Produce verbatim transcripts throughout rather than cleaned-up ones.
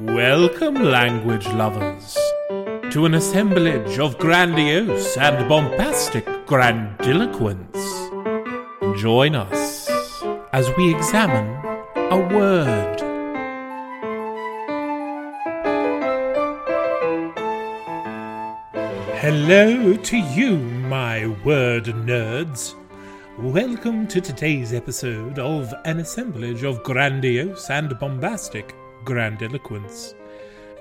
Welcome, language lovers, to an assemblage of grandiose and bombastic grandiloquence. Join us as we examine a word. Hello to you, my word nerds. Welcome to today's episode of an assemblage of grandiose and bombastic grandiloquence.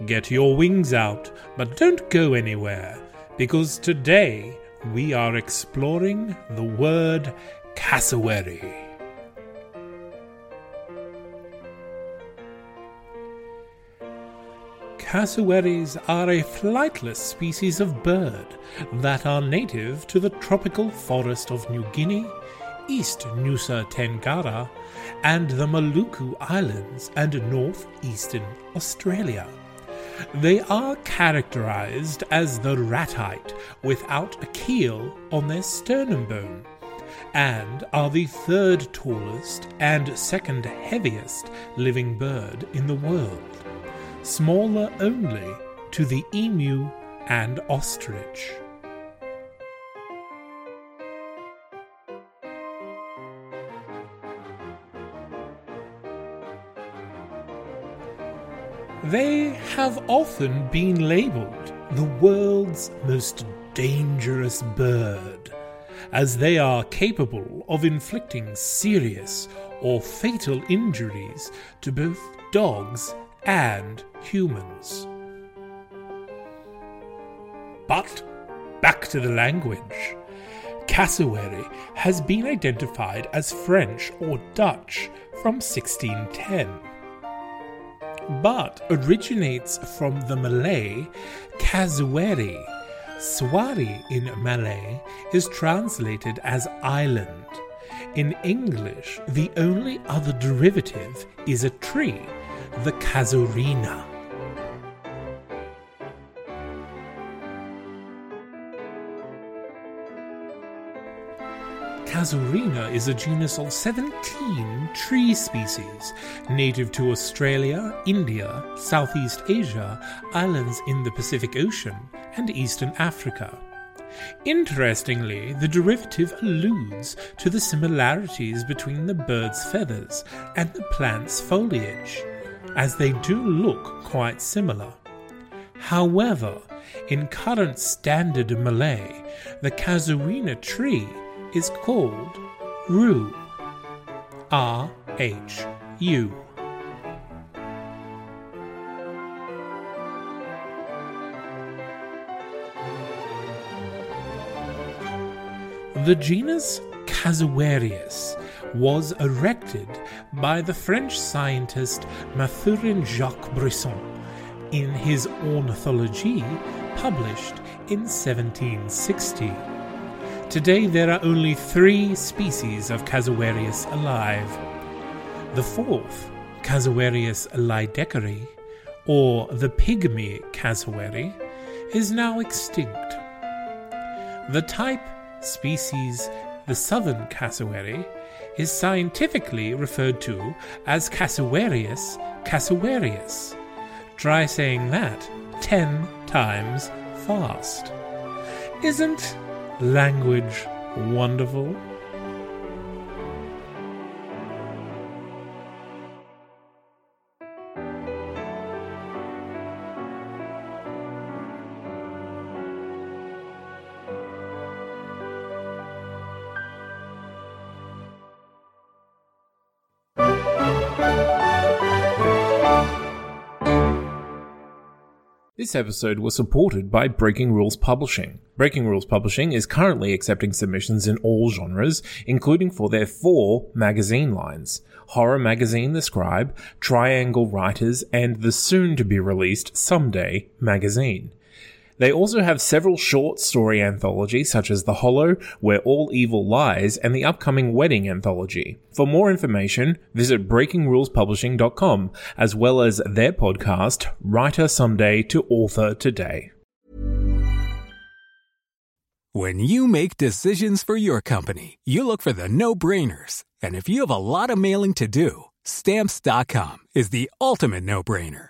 Get your wings out, but don't go anywhere, because today we are exploring the word cassowary. Cassowaries are a flightless species of bird that are native to the tropical forest of New Guinea, East Nusa Tenggara, and the Maluku Islands and northeastern Australia. They are characterized as the ratite without a keel on their sternum bone, and are the third tallest and second heaviest living bird in the world, smaller only to the emu and ostrich. They have often been labelled the world's most dangerous bird, as they are capable of inflicting serious or fatal injuries to both dogs and humans. But back to the language. Cassowary has been identified as French or Dutch from sixteen ten, but originates from the Malay casuari. Suari in Malay is translated as island. In English, the only other derivative is a tree, the Casuarina. Casuarina is a genus of seventeen tree species, native to Australia, India, Southeast Asia, islands in the Pacific Ocean, and Eastern Africa. Interestingly, the derivative alludes to the similarities between the bird's feathers and the plant's foliage, as they do look quite similar. However, in current standard Malay, the Casuarina tree is called rue, R H U. The genus Casuarius was erected by the French scientist Mathurin-Jacques Brisson in his Ornithologie, published in seventeen sixty. Today there are only three species of Casuarius alive. The fourth, Casuarius lidecarii, or the pygmy cassowary, is now extinct. The type species, the southern cassowary, is scientifically referred to as Casuarius casuarius. Try saying that ten times fast. Isn't language wonderful? This episode was supported by Breaking Rules Publishing. Breaking Rules Publishing is currently accepting submissions in all genres, including for their four magazine lines: horror magazine The Scribe, Triangle Writers, and the soon-to-be-released Someday magazine. They also have several short story anthologies such as The Hollow, Where All Evil Lies, and the upcoming Wedding anthology. For more information, visit breaking rules publishing dot com, as well as their podcast, Writer Someday to Author Today. When you make decisions for your company, you look for the no-brainers. And if you have a lot of mailing to do, Stamps dot com is the ultimate no-brainer.